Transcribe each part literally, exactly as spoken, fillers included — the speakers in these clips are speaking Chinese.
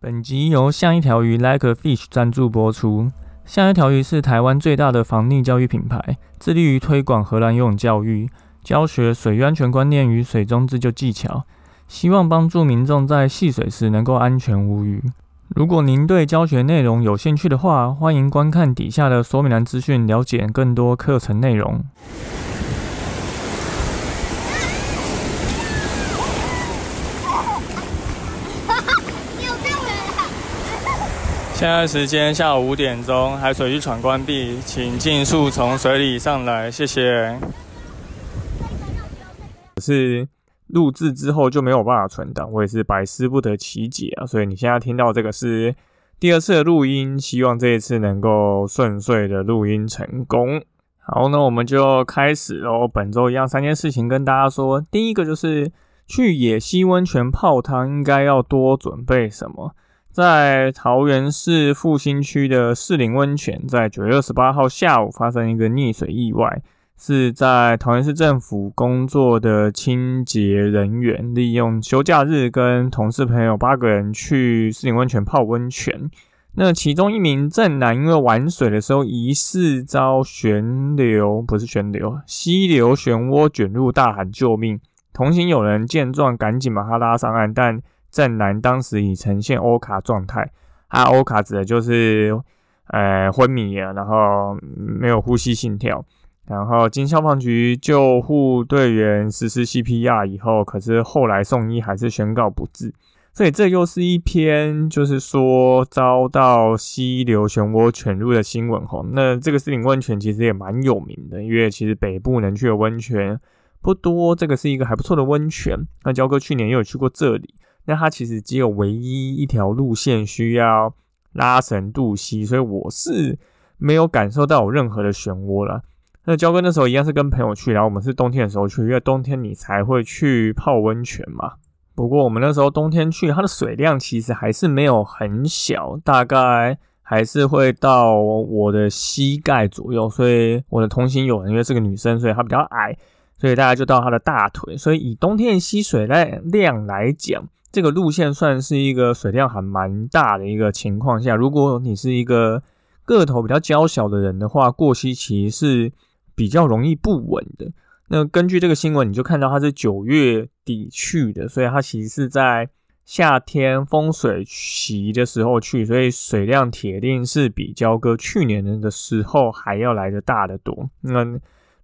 本集由像一条鱼 Like a Fish 赞助播出。像一条鱼是台湾最大的防溺教育品牌，致力于推广荷兰游泳教育，教学水域安全观念与水中自救技巧，希望帮助民众在戏水时能够安全无虞。如果您对教学内容有兴趣的话，欢迎观看底下的说明栏资讯，了解更多课程内容。现在时间下午五点钟，海水浴场关闭，请尽速从水里上来，谢谢。可是录制之后就没有办法存档，我也是百思不得其解啊。所以你现在听到这个是第二次的录音，希望这一次能够顺遂的录音成功。好，那我们就开始喽。本周一样三件事情跟大家说。第一个就是去野溪温泉泡汤应该要多准备什么。在桃园市复兴区的士林温泉，在九月二十八号下午发生一个溺水意外，是在桃园市政府工作的清洁人员利用休假日跟同事朋友八个人去士林温泉泡温泉。那其中一名正男因为玩水的时候疑似遭旋流不是旋流溪流漩涡卷入，大喊救命。同行有人见状赶紧把他拉上岸，但正男当时已呈现欧卡状态，他欧卡指的就是呃昏迷了，然后没有呼吸心跳，然后经消防局救护队员实施 C P R 以后，可是后来送医还是宣告不治。所以这又是一篇就是说遭到溪流漩涡卷入的新闻吼。那这个士林温泉其实也蛮有名的，因为其实北部能去的温泉不多，这个是一个还不错的温泉。那焦哥去年也有去过这里。那它其实只有唯一一条路线需要拉绳渡溪，所以我是没有感受到有任何的漩涡啦。那焦哥那时候一样是跟朋友去，然后我们是冬天的时候去，因为冬天你才会去泡温泉嘛。不过我们那时候冬天去，它的水量其实还是没有很小，大概还是会到我的膝盖左右，所以我的同行友人因为是个女生，所以她比较矮，所以大概就到她的大腿，所以以冬天的溪水量来讲，这个路线算是一个水量还蛮大的一个情况下，如果你是一个个头比较娇小的人的话，过溪其实是比较容易不稳的。那根据这个新闻，你就看到它是九月底去的，所以它其实是在夏天风水期的时候去，所以水量铁定是比焦哥去年的时候还要来的大得多。那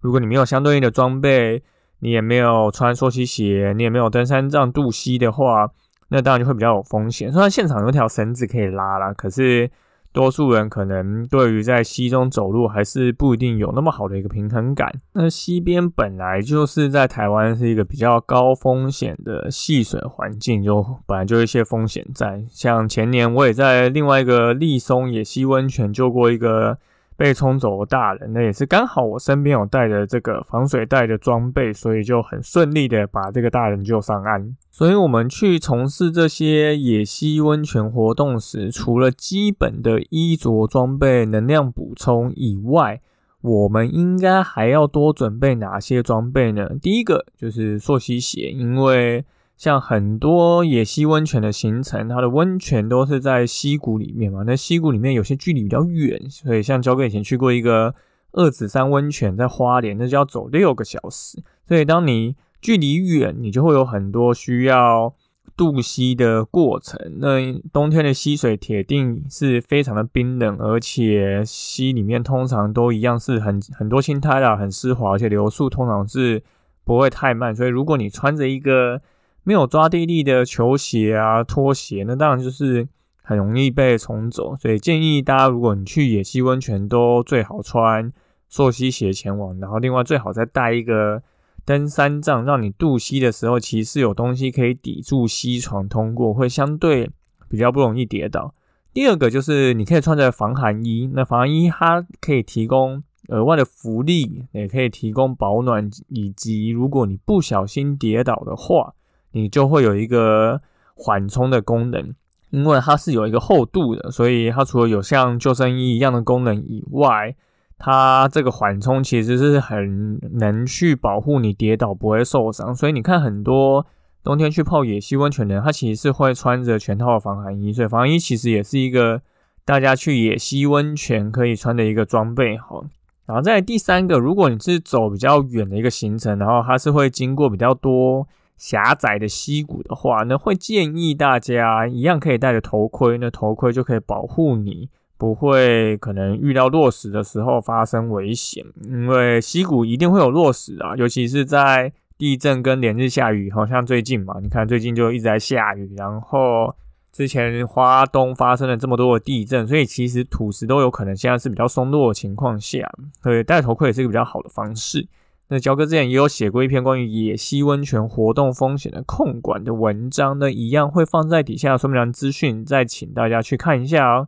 如果你没有相对应的装备，你也没有穿溯溪鞋，你也没有登山杖渡溪的话，那当然就会比较有风险。虽然现场有条绳子可以拉啦，可是多数人可能对于在溪中走路还是不一定有那么好的一个平衡感。那溪边本来就是在台湾是一个比较高风险的戏水环境，就本来就有一些风险在。像前年我也在另外一个立松野溪温泉救过一个被冲走的大人，那也是刚好我身边有带着这个防水袋的装备，所以就很顺利的把这个大人救上岸。所以我们去从事这些野溪温泉活动时，除了基本的衣着装备、能量补充以外，我们应该还要多准备哪些装备呢？第一个就是溯溪鞋，因为像很多野溪温泉的行程，它的温泉都是在溪谷里面嘛。那溪谷里面有些距离比较远，所以像焦哥以前去过一个二子山温泉在花莲，那就要走六个小时。所以当你距离远，你就会有很多需要渡溪的过程。那冬天的溪水铁定是非常的冰冷，而且溪里面通常都一样是很很多青苔啦，很湿滑，而且流速通常是不会太慢。所以如果你穿着一个没有抓地力的球鞋啊、拖鞋，那当然就是很容易被冲走。所以建议大家，如果你去野溪温泉，都最好穿溯溪鞋前往，然后另外最好再带一个登山杖，让你渡溪的时候其实有东西可以抵住溪床通过，会相对比较不容易跌倒。第二个就是你可以穿着防寒衣，那防寒衣它可以提供额外的浮力，也可以提供保暖，以及如果你不小心跌倒的话，你就会有一个缓冲的功能，因为它是有一个厚度的，所以它除了有像救生衣一样的功能以外，它这个缓冲其实是很能去保护你跌倒不会受伤。所以你看很多冬天去泡野溪温泉的人，他其实是会穿着全套的防寒衣，所以防寒衣其实也是一个大家去野溪温泉可以穿的一个装备。好，然后再来第三个，如果你是走比较远的一个行程，然后它是会经过比较多狭窄的溪谷的话，那会建议大家一样可以戴着头盔，那头盔就可以保护你不会可能遇到落石的时候发生危险，因为溪谷一定会有落石啊，尤其是在地震跟连日下雨，好像最近嘛，你看最近就一直在下雨，然后之前花东发生了这么多的地震，所以其实土石都有可能现在是比较松落的情况下，所以戴头盔也是一个比较好的方式。那焦哥之前也有写过一篇关于野溪温泉活动风险的控管的文章呢，一样会放在底下说明栏资讯，再请大家去看一下哦。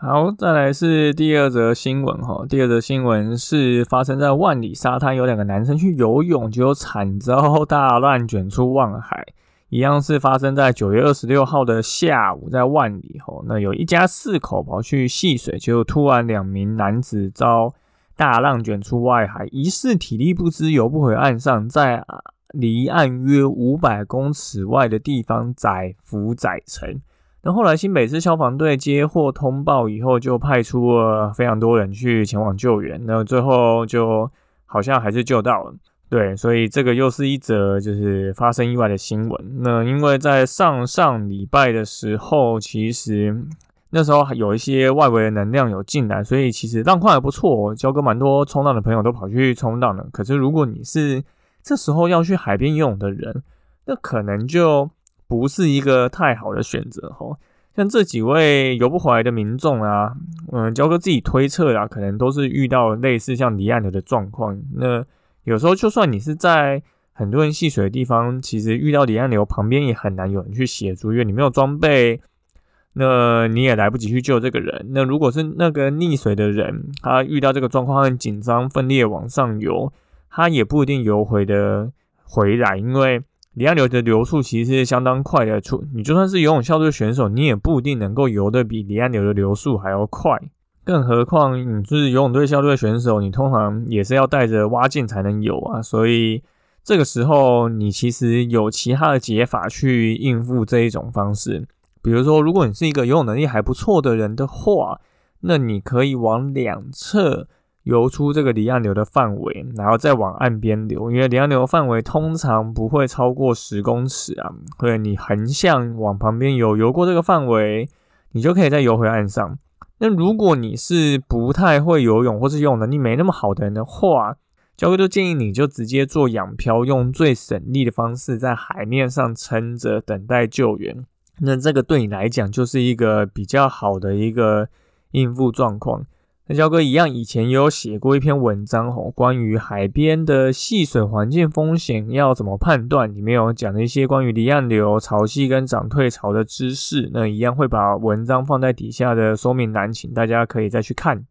好，再来是第二则新闻齁，第二则新闻是发生在万里沙滩，有两个男生去游泳，结果惨遭大浪卷出望海。一样是发生在九月二十六号的下午，在万里齁，那有一家四口跑去戏水，结果突然两名男子遭大浪卷出外海，疑似体力不支游不回岸上，在离岸约五百公尺外的地方载浮载沉。那后来新北市消防队接获通报以后，就派出了非常多人去前往救援，那最后就好像还是救到了。对，所以这个又是一则就是发生意外的新闻。那因为在上上礼拜的时候，其实那时候有一些外围的能量有进来，所以其实浪况还不错，交个蛮多冲浪的朋友都跑去冲浪了。可是如果你是这时候要去海边游泳的人，那可能就不是一个太好的选择齁。像这几位游不回来的民众啊，嗯，焦哥自己推测啦，可能都是遇到类似像离岸流的状况。那有时候就算你是在很多人戏水的地方，其实遇到离岸流旁边也很难有人去协助，因为你没有装备，那你也来不及去救这个人。那如果是那个溺水的人，他遇到这个状况很紧张，奋力往上游，他也不一定游回的回来，因为离岸流的流速其实是相当快的，你就算是游泳校队选手，你也不一定能够游得比离岸流的流速还要快，更何况你是游泳队校队选手，你通常也是要带着蛙镜才能游啊，所以这个时候你其实有其他的解法去应付这一种方式。比如说，如果你是一个游泳能力还不错的人的话，那你可以往两侧游出这个离岸流的范围，然后再往岸边流，因为离岸流范围通常不会超过十公尺啊，所以你横向往旁边游，游过这个范围，你就可以再游回岸上。那如果你是不太会游泳，或是游泳能力没那么好的人的话，教哥就建议你就直接做仰漂，用最省力的方式在海面上撑着等待救援。那这个对你来讲就是一个比较好的一个应付状况。那焦哥一样以前也有写过一篇文章齁，关于海边的戏水环境风险要怎么判断，里面有讲了一些关于离岸流、潮汐跟涨退潮的知识，那一样会把文章放在底下的说明栏，请大家可以再去看。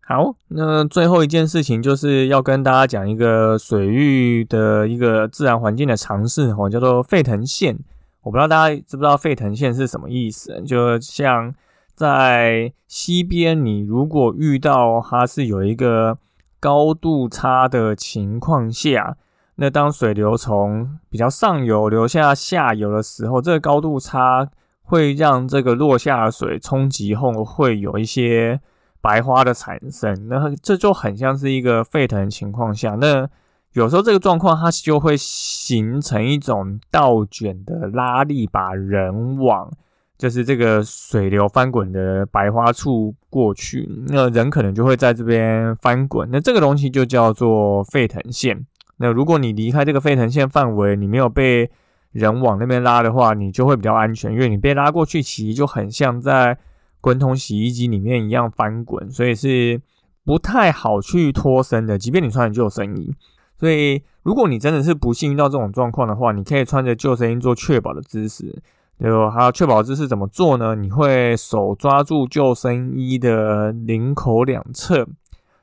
好，那最后一件事情就是要跟大家讲一个水域的一个自然环境的常识齁，叫做沸腾线。我不知道大家知不知道沸腾线是什么意思，就像在西边，你如果遇到它是有一个高度差的情况下，那当水流从比较上游流下下游的时候，这个高度差会让这个落下的水冲击后会有一些白花的产生，那这就很像是一个沸腾情况下，那有时候这个状况它就会形成一种倒卷的拉力，把人往就是这个水流翻滚的白花处过去，那人可能就会在这边翻滚，那这个东西就叫做沸腾线。那如果你离开这个沸腾线范围，你没有被人往那边拉的话，你就会比较安全，因为你被拉过去其实就很像在滚筒洗衣机里面一样翻滚，所以是不太好去脱身的，即便你穿着救生衣。所以如果你真的是不幸遇到这种状况的话，你可以穿着救生衣做确保的姿势。就还有确保姿势怎么做呢？你会手抓住救生衣的领口两侧，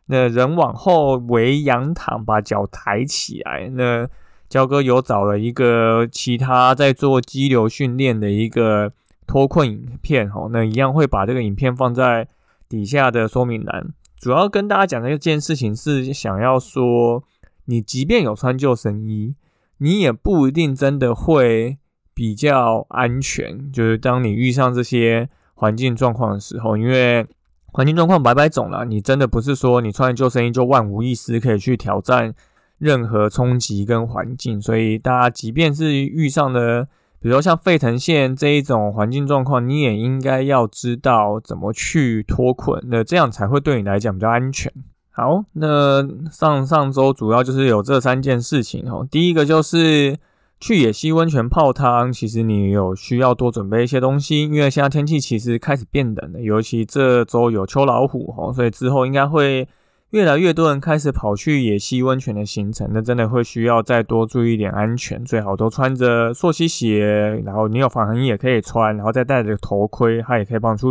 那人往后围仰躺，把脚抬起来。那焦哥有找了一个其他在做激流训练的一个脱困影片齁，那一样会把这个影片放在底下的说明栏。主要跟大家讲的一件事情是想要说，你即便有穿救生衣，你也不一定真的会比较安全，就是当你遇上这些环境状况的时候，因为环境状况百百种啦，你真的不是说你穿救生衣就万无一失可以去挑战任何冲击跟环境，所以大家即便是遇上的比如说像费城县这一种环境状况，你也应该要知道怎么去脱困，那这样才会对你来讲比较安全。好，那上上周主要就是有这三件事情哦。第一个就是去野溪温泉泡汤，其实你有需要多准备一些东西，因为现在天气其实开始变冷了，尤其这周有秋老虎吼，所以之后应该会越来越多人开始跑去野溪温泉的行程，那真的会需要再多注意一点安全，最好都穿着溯溪鞋，然后你有防寒衣也可以穿，然后再戴着头盔，它也可以帮助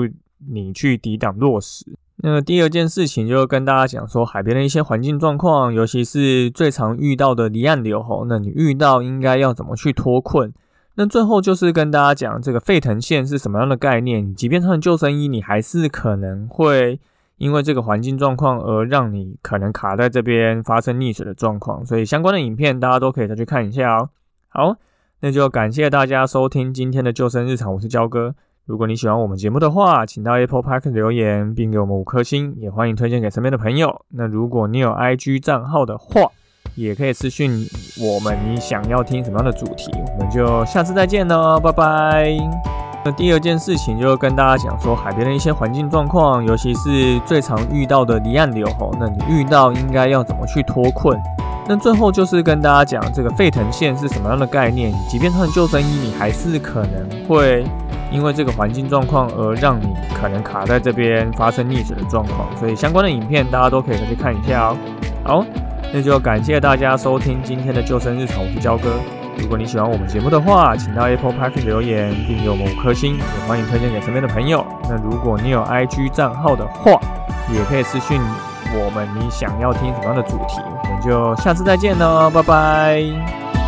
你去抵挡落石。那第二件事情就跟大家讲说海边的一些环境状况，尤其是最常遇到的离岸流吼，那你遇到应该要怎么去脱困。那最后就是跟大家讲这个沸腾线是什么样的概念，即便穿救生衣你还是可能会因为这个环境状况而让你可能卡在这边发生溺水的状况，所以相关的影片大家都可以再去看一下哦。好，那就感谢大家收听今天的救生日常，我是焦哥。如果你喜欢我们节目的话，请到 Apple Podcast 留言并给我们五颗星，也欢迎推荐给身边的朋友。那如果你有 I G 账号的话，也可以私讯我们你想要听什么样的主题，我们就下次再见咯，拜拜。那第二件事情就跟大家讲说海边的一些环境状况，尤其是最常遇到的离岸流吼，那你遇到应该要怎么去脱困。那最后就是跟大家讲这个沸腾线是什么样的概念，即便穿救生衣你还是可能会因为这个环境状况而让你可能卡在这边发生溺水的状况，所以相关的影片大家都可以再去看一下哦。好，那就感谢大家收听今天的救生日常，我是焦哥。如果你喜欢我们节目的话，请到 Apple Podcast 留言并给我们五颗星，也欢迎推荐给身边的朋友。那如果你有 I G 账号的话，也可以私讯我们你想要听什么样的主题，我们就下次再见咯，拜拜。